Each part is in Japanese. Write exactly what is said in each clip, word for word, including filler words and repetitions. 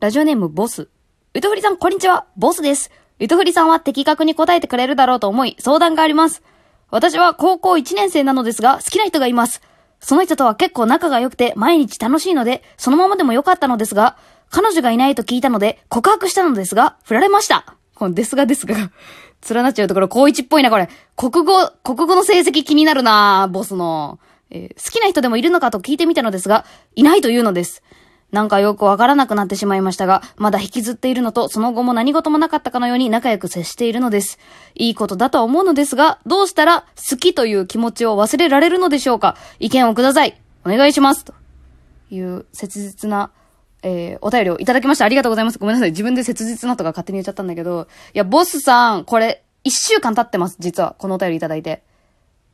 ラジオネームボス。ゆとふりさん、こんにちは。ボスです。ゆとふりさんは的確に答えてくれるだろうと思い、相談があります。私は高校いちねん生なのですが、好きな人がいます。その人とは結構仲が良くて、毎日楽しいので、そのままでも良かったのですが、彼女がいないと聞いたので、告白したのですが、振られました。このですがですが。連なっちゃうところ、高一っぽいな、これ。国語、国語の成績気になるな、ボスの。えー、好きな人でもいるのかと聞いてみたのですが、いないというのです。なんかよくわからなくなってしまいましたが、まだ引きずっているのと、その後も何事もなかったかのように仲良く接しているのです。いいことだとは思うのですが、どうしたら好きという気持ちを忘れられるのでしょうか。意見をください。お願いします。という切実な、えー、お便りをいただきました。ありがとうございます。ごめんなさい。自分で切実なとか勝手に言っちゃったんだけど、いや、ボスさん、これ、一週間経ってます。実は、このお便りいただいて。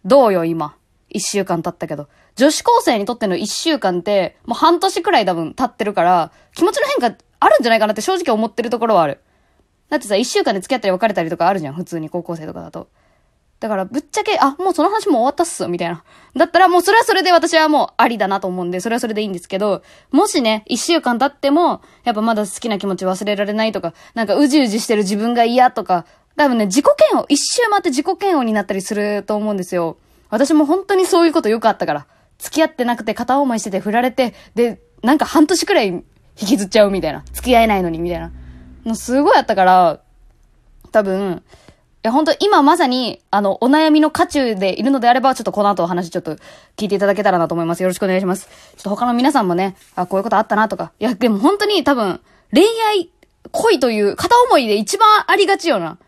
どうよ、今。一週間経ったけど。女子高生にとっての一週間って、もう半年くらい多分経ってるから、気持ちの変化あるんじゃないかなって正直思ってるところはある。だってさ、一週間で付き合ったり別れたりとかあるじゃん。普通に高校生とかだと。だから、ぶっちゃけ、あ、もうその話も終わったっす、みたいな。だったら、もうそれはそれで私はもうありだなと思うんで、それはそれでいいんですけど、もしね、一週間経っても、やっぱまだ好きな気持ち忘れられないとか、なんかうじうじしてる自分が嫌とか、多分ね、自己嫌悪、一周回って自己嫌悪になったりすると思うんですよ。私も本当にそういうことよくあったから。付き合ってなくて片思いしてて振られて、で、なんか半年くらい引きずっちゃうみたいな。付き合えないのにみたいな。のすごいあったから、多分、いや本当今まさに、あの、お悩みの渦中でいるのであれば、ちょっとこの後お話ちょっと聞いていただけたらなと思います。よろしくお願いします。ちょっと他の皆さんもね、あ、こういうことあったなとか。いや、でも本当に多分、恋愛、恋という片思いで一番ありがちよな。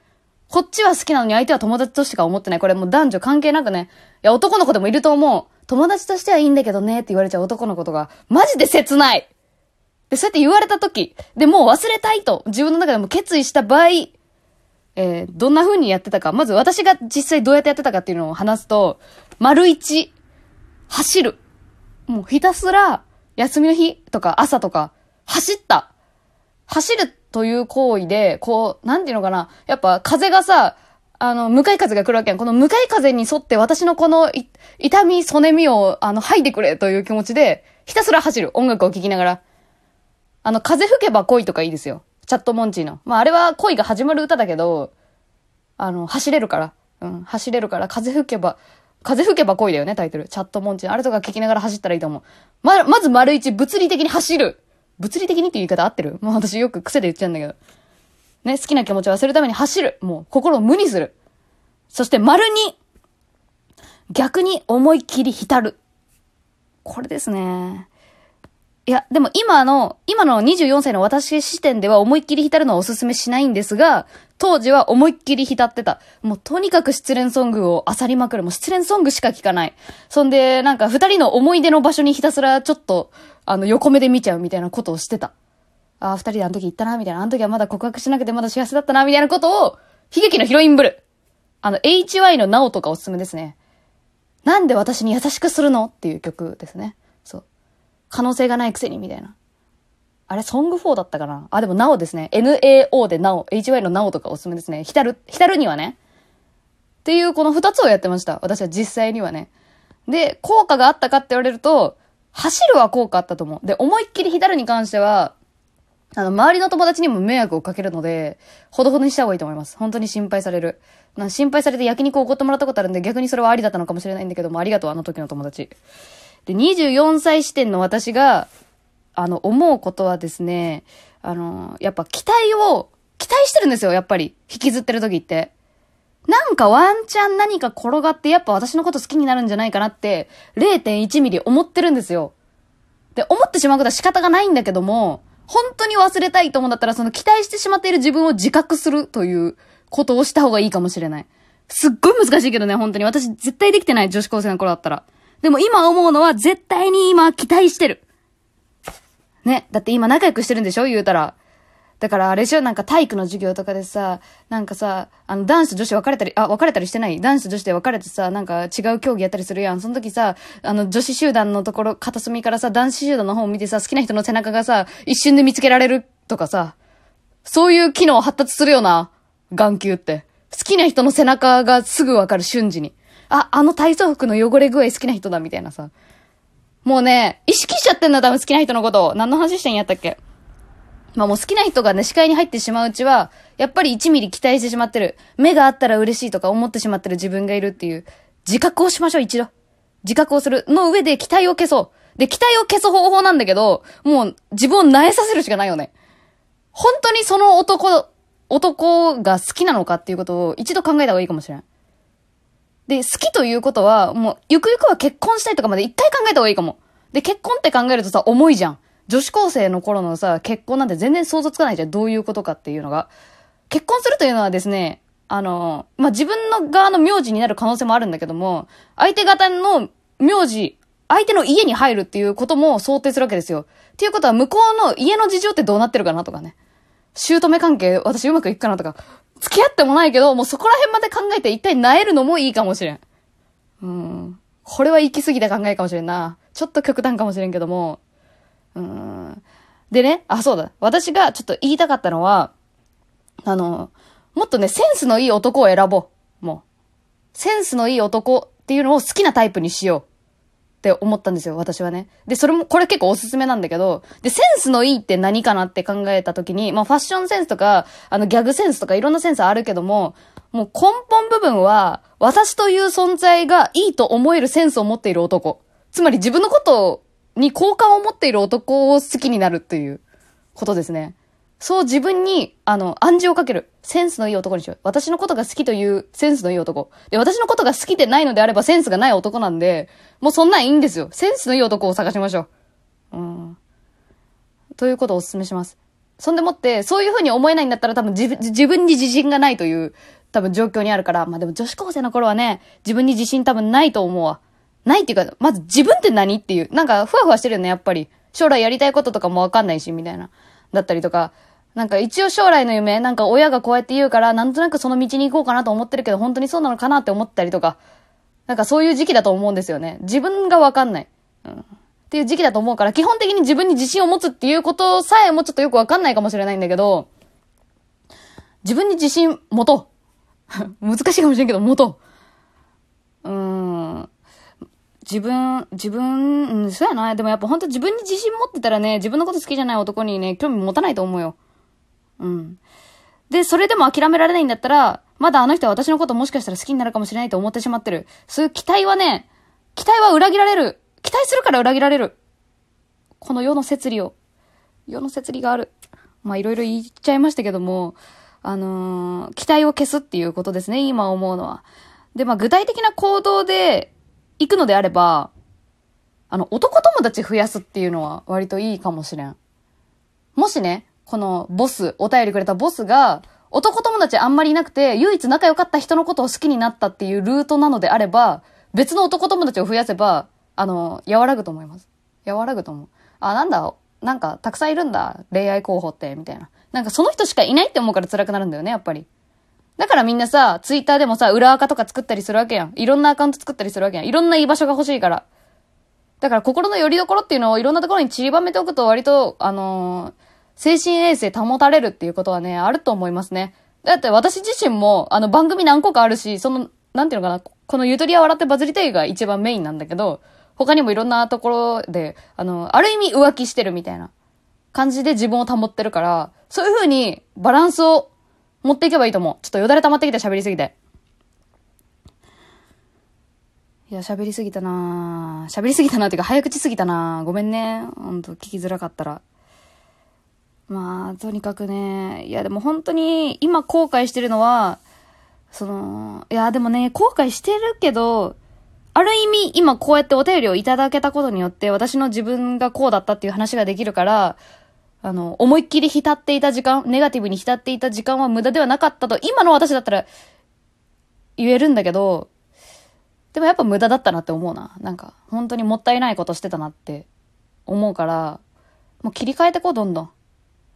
こっちは好きなのに相手は友達としか思ってない。これもう男女関係なくね。いや、男の子でもいると思う。友達としてはいいんだけどねって言われちゃう男の子とか、マジで切ない。で、そうやって言われた時、で、もう忘れたいと、自分の中でも決意した場合、えー、どんな風にやってたか。まず私が実際どうやってやってたかっていうのを話すと、丸一、走る。もうひたすら、休みの日とか朝とか、走った。走るという行為で、こう、なんていうのかな。やっぱ風がさ、あの、向かい風が来るわけやん。この向かい風に沿って私のこのい痛み、そねみを、あの、吐いてくれという気持ちで、ひたすら走る。音楽を聴きながら。あの、風吹けば恋とかいいですよ。チャットモンチーの。まあ、あれは恋が始まる歌だけど、あの、走れるから。うん、走れるから、風吹けば、風吹けば恋だよね、タイトル。チャットモンチーの。あれとか聴きながら走ったらいいと思う。ま、まず丸一、物理的に走る。物理的にっていう言い方合ってる？もう私よく癖で言っちゃうんだけど。ね、好きな気持ちを忘れるために走る。もう心を無にする。そして丸に、逆に思いっきり浸る。これですね。いや、でも今の、今のにじゅうよんさいの私視点では思いっきり浸るのはおすすめしないんですが、当時は思いっきり浸ってた。もうとにかく失恋ソングを漁りまくる。もう失恋ソングしか聞かない。そんで、なんか二人の思い出の場所にひたすらちょっと、あの、横目で見ちゃうみたいなことをしてた。ああ、二人であの時行ったな、みたいな。あの時はまだ告白しなくてまだ幸せだったな、みたいなことを、悲劇のヒロインブル。あの、エイチワイ のなおとかおすすめですね。なんで私に優しくするのっていう曲ですね。可能性がないくせに、みたいな。あれ、ソングフォーだったかなあ、でも、なおですね。エヌエーオー でなお、エイチワイ のなおとかおすすめですね。浸る、浸るにはね。っていう、この二つをやってました。私は実際にはね。で、効果があったかって言われると、走るは効果あったと思う。で、思いっきり浸るに関しては、あの、周りの友達にも迷惑をかけるので、ほどほどにした方がいいと思います。本当に心配される。な心配されて焼肉をおごってもらったことあるんで、逆にそれはありだったのかもしれないんだけども、ありがとう、あの時の友達。で、にじゅうよんさい視点の私が、あの、思うことはですね、あの、やっぱ期待を、期待してるんですよ、やっぱり。引きずってる時って。なんかワンチャン何か転がって、やっぱ私のこと好きになるんじゃないかなって、れいてんいち ミリ思ってるんですよ。で、思ってしまうことは仕方がないんだけども、本当に忘れたいと思うんだったら、その期待してしまっている自分を自覚するということをした方がいいかもしれない。すっごい難しいけどね、本当に。私絶対できてない、女子高生の頃だったら。でも今思うのは絶対に今期待してる。ね。だって今仲良くしてるんでしょ言うたら。だからあれでしょなんか体育の授業とかでさ、なんかさ、あの男子と女子別れたり、あ、別れたりしてない男子と女子で別れてさ、なんか違う競技やったりするやん。その時さ、あの女子集団のところ、片隅からさ、男子集団の方を見てさ、好きな人の背中がさ、一瞬で見つけられるとかさ、そういう機能発達するよな。眼球って。好きな人の背中がすぐわかる瞬時に。あ、あの体操服の汚れ具合好きな人だ、みたいなさ。もうね、意識しちゃってんだ、多分好きな人のことを。何の話してんやったっけまあもう好きな人がね、視界に入ってしまううちは、やっぱりいちミリ期待してしまってる。目があったら嬉しいとか思ってしまってる自分がいるっていう、自覚をしましょう、一度。自覚をする。の上で期待を消そう。で、期待を消す方法なんだけど、もう自分を萎えさせるしかないよね。本当にその男、男が好きなのかっていうことを一度考えた方がいいかもしれない。で、好きということは、もう、ゆくゆくは結婚したいとかまで一回考えた方がいいかも。で、結婚って考えるとさ、重いじゃん。女子高生の頃のさ、結婚なんて全然想像つかないじゃん。どういうことかっていうのが。結婚するというのはですね、あの、まあ、自分の側の名字になる可能性もあるんだけども、相手方の名字、相手の家に入るっていうことも想定するわけですよ。っていうことは、向こうの家の事情ってどうなってるかなとかね。姑関係、私うまくいくかなとか。付き合ってもないけど、もうそこら辺まで考えて一体萎えるのもいいかもしれん。うん。これは行き過ぎた考えかもしれんな。ちょっと極端かもしれんけども。うーん。でね、あ、そうだ。私がちょっと言いたかったのは、あの、もっとね、センスのいい男を選ぼう。もう。センスのいい男っていうのを好きなタイプにしよう。って思ったんですよ、私はね。で、それも、これ結構おすすめなんだけど、で、センスのいいって何かなって考えたときに、まあ、ファッションセンスとか、あの、ギャグセンスとかいろんなセンスあるけども、もう根本部分は、私という存在がいいと思えるセンスを持っている男。つまり自分のことに好感を持っている男を好きになるっていうことですね。そう自分に、あの、暗示をかける。センスのいい男にしよう。私のことが好きというセンスのいい男。で、私のことが好きでないのであればセンスがない男なんで、もうそんなんいいんですよ。センスのいい男を探しましょう。うん。ということをお勧めします。そんでもって、そういう風に思えないんだったら多分自分、自分に自信がないという、多分状況にあるから、まあでも女子高生の頃はね、自分に自信多分ないと思うわ。ないっていうか、まず自分って何っていう、なんかふわふわしてるよね、やっぱり。将来やりたいこととかもわかんないし、みたいな。だったりとか、なんか一応将来の夢、なんか親がこうやって言うから、なんとなくその道に行こうかなと思ってるけど、本当にそうなのかなって思ったりとか、なんかそういう時期だと思うんですよね。自分がわかんない。うん。っていう時期だと思うから、基本的に自分に自信を持つっていうことさえもちょっとよくわかんないかもしれないんだけど、自分に自信持とう。難しいかもしれんけど、持とう。うーん。自分、自分、うん、そうやな。でもやっぱ本当自分に自信持ってたらね、自分のこと好きじゃない男にね、興味持たないと思うよ。うん。で、それでも諦められないんだったら、まだあの人は私のこともしかしたら好きになるかもしれないと思ってしまってる。そういう期待はね、期待は裏切られる。期待するから裏切られる。この世の摂理を。世の摂理がある。まあいろいろ言っちゃいましたけども、あのー、期待を消すっていうことですね、今思うのは。で、まあ具体的な行動で、行くのであれば、あの、男友達増やすっていうのは割といいかもしれん。もしね、このボス、お便りくれたボスが、男友達あんまりいなくて、唯一仲良かった人のことを好きになったっていうルートなのであれば、別の男友達を増やせば、あの、和らぐと思います。和らぐと思う。あ、なんだ、なんか、たくさんいるんだ、恋愛候補って、みたいな。なんかその人しかいないって思うから辛くなるんだよね、やっぱり。だからみんなさ、ツイッターでもさ、裏垢とか作ったりするわけやん。いろんなアカウント作ったりするわけやん。いろんな居場所が欲しいから。だから心の拠り所っていうのをいろんなところに散りばめておくと割と、あのー、精神衛生保たれるっていうことはね、あると思いますね。だって私自身も、あの番組何個かあるし、その、なんていうのかな、このゆとりは笑ってバズりたいが一番メインなんだけど、他にもいろんなところで、あのー、ある意味浮気してるみたいな感じで自分を保ってるから、そういう風にバランスを、持っていけばいいと思う。ちょっとよだれ溜まってきて喋りすぎて。いや、喋りすぎたなぁ。喋りすぎたなぁっていうか、早口すぎたなぁ。ごめんね。ほんと、聞きづらかったら。まあ、とにかくね。いや、でも本当に、今後悔してるのは、その、いや、でもね、後悔してるけど、ある意味、今こうやってお便りをいただけたことによって、私の自分がこうだったっていう話ができるから、あの、思いっきり浸っていた時間、ネガティブに浸っていた時間は無駄ではなかったと、今の私だったら言えるんだけど、でもやっぱ無駄だったなって思うな。なんか、本当にもったいないことしてたなって思うから、もう切り替えてこう、どんどん。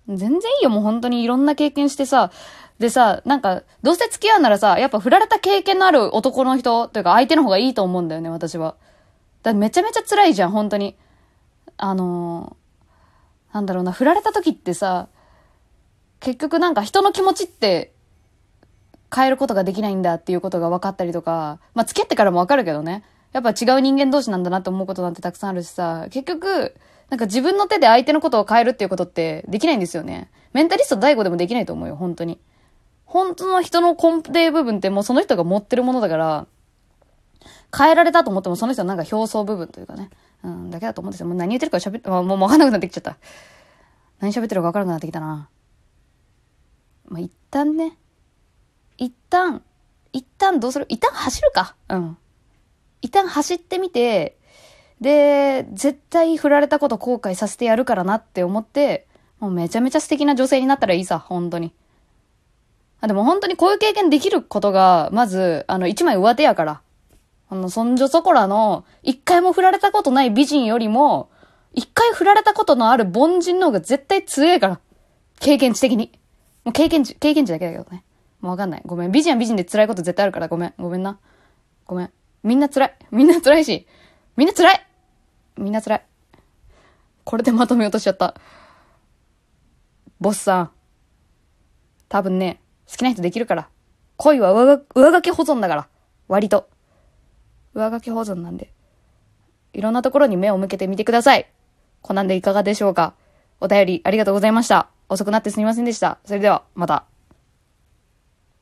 全然いいよ、もう本当にいろんな経験してさ、でさ、なんか、どうせ付き合うならさ、やっぱ振られた経験のある男の人、というか相手の方がいいと思うんだよね、私は。だからめちゃめちゃ辛いじゃん、本当に。あのー、なんだろうな、振られた時ってさ、結局なんか人の気持ちって変えることができないんだっていうことが分かったりとか、まあ付き合ってからも分かるけどね、やっぱ違う人間同士なんだなって思うことなんてたくさんあるしさ、結局なんか自分の手で相手のことを変えるっていうことってできないんですよね。メンタリスト大吾でもできないと思うよ、本当に。本当の人の根底部分ってもうその人が持ってるものだから、変えられたと思ってもその人のなんか表層部分というかね、うん、だけだと思うんですよ。もう何言ってるか喋って、もう分かんなくなってきちゃった。何喋ってるか分からなくなってきたな。まあ、一旦ね。一旦、一旦どうする？一旦走るか。うん。一旦走ってみて、で、絶対振られたこと後悔させてやるからなって思って、もうめちゃめちゃ素敵な女性になったらいいさ、本当に。あ、でも本当にこういう経験できることが、まず、あの、一枚上手やから。あの、そんじょそこらの、一回も振られたことない美人よりも、一回振られたことのある凡人の方が絶対強いから。経験値的に。もう経験値、経験値だけだけどね。もうわかんない。ごめん。美人は美人で辛いこと絶対あるから、ごめん。ごめんな。ごめん。みんな辛い。みんな辛いし。みんな辛いみんな辛い。これでまとめようとしちゃった。ボスさん。多分ね、好きな人できるから。恋は上書き保存だから。割と。上書き保存なんで。いろんなところに目を向けてみてください。こんなんでいかがでしょうか。お便りありがとうございました。遅くなってすみませんでした。それでは、また。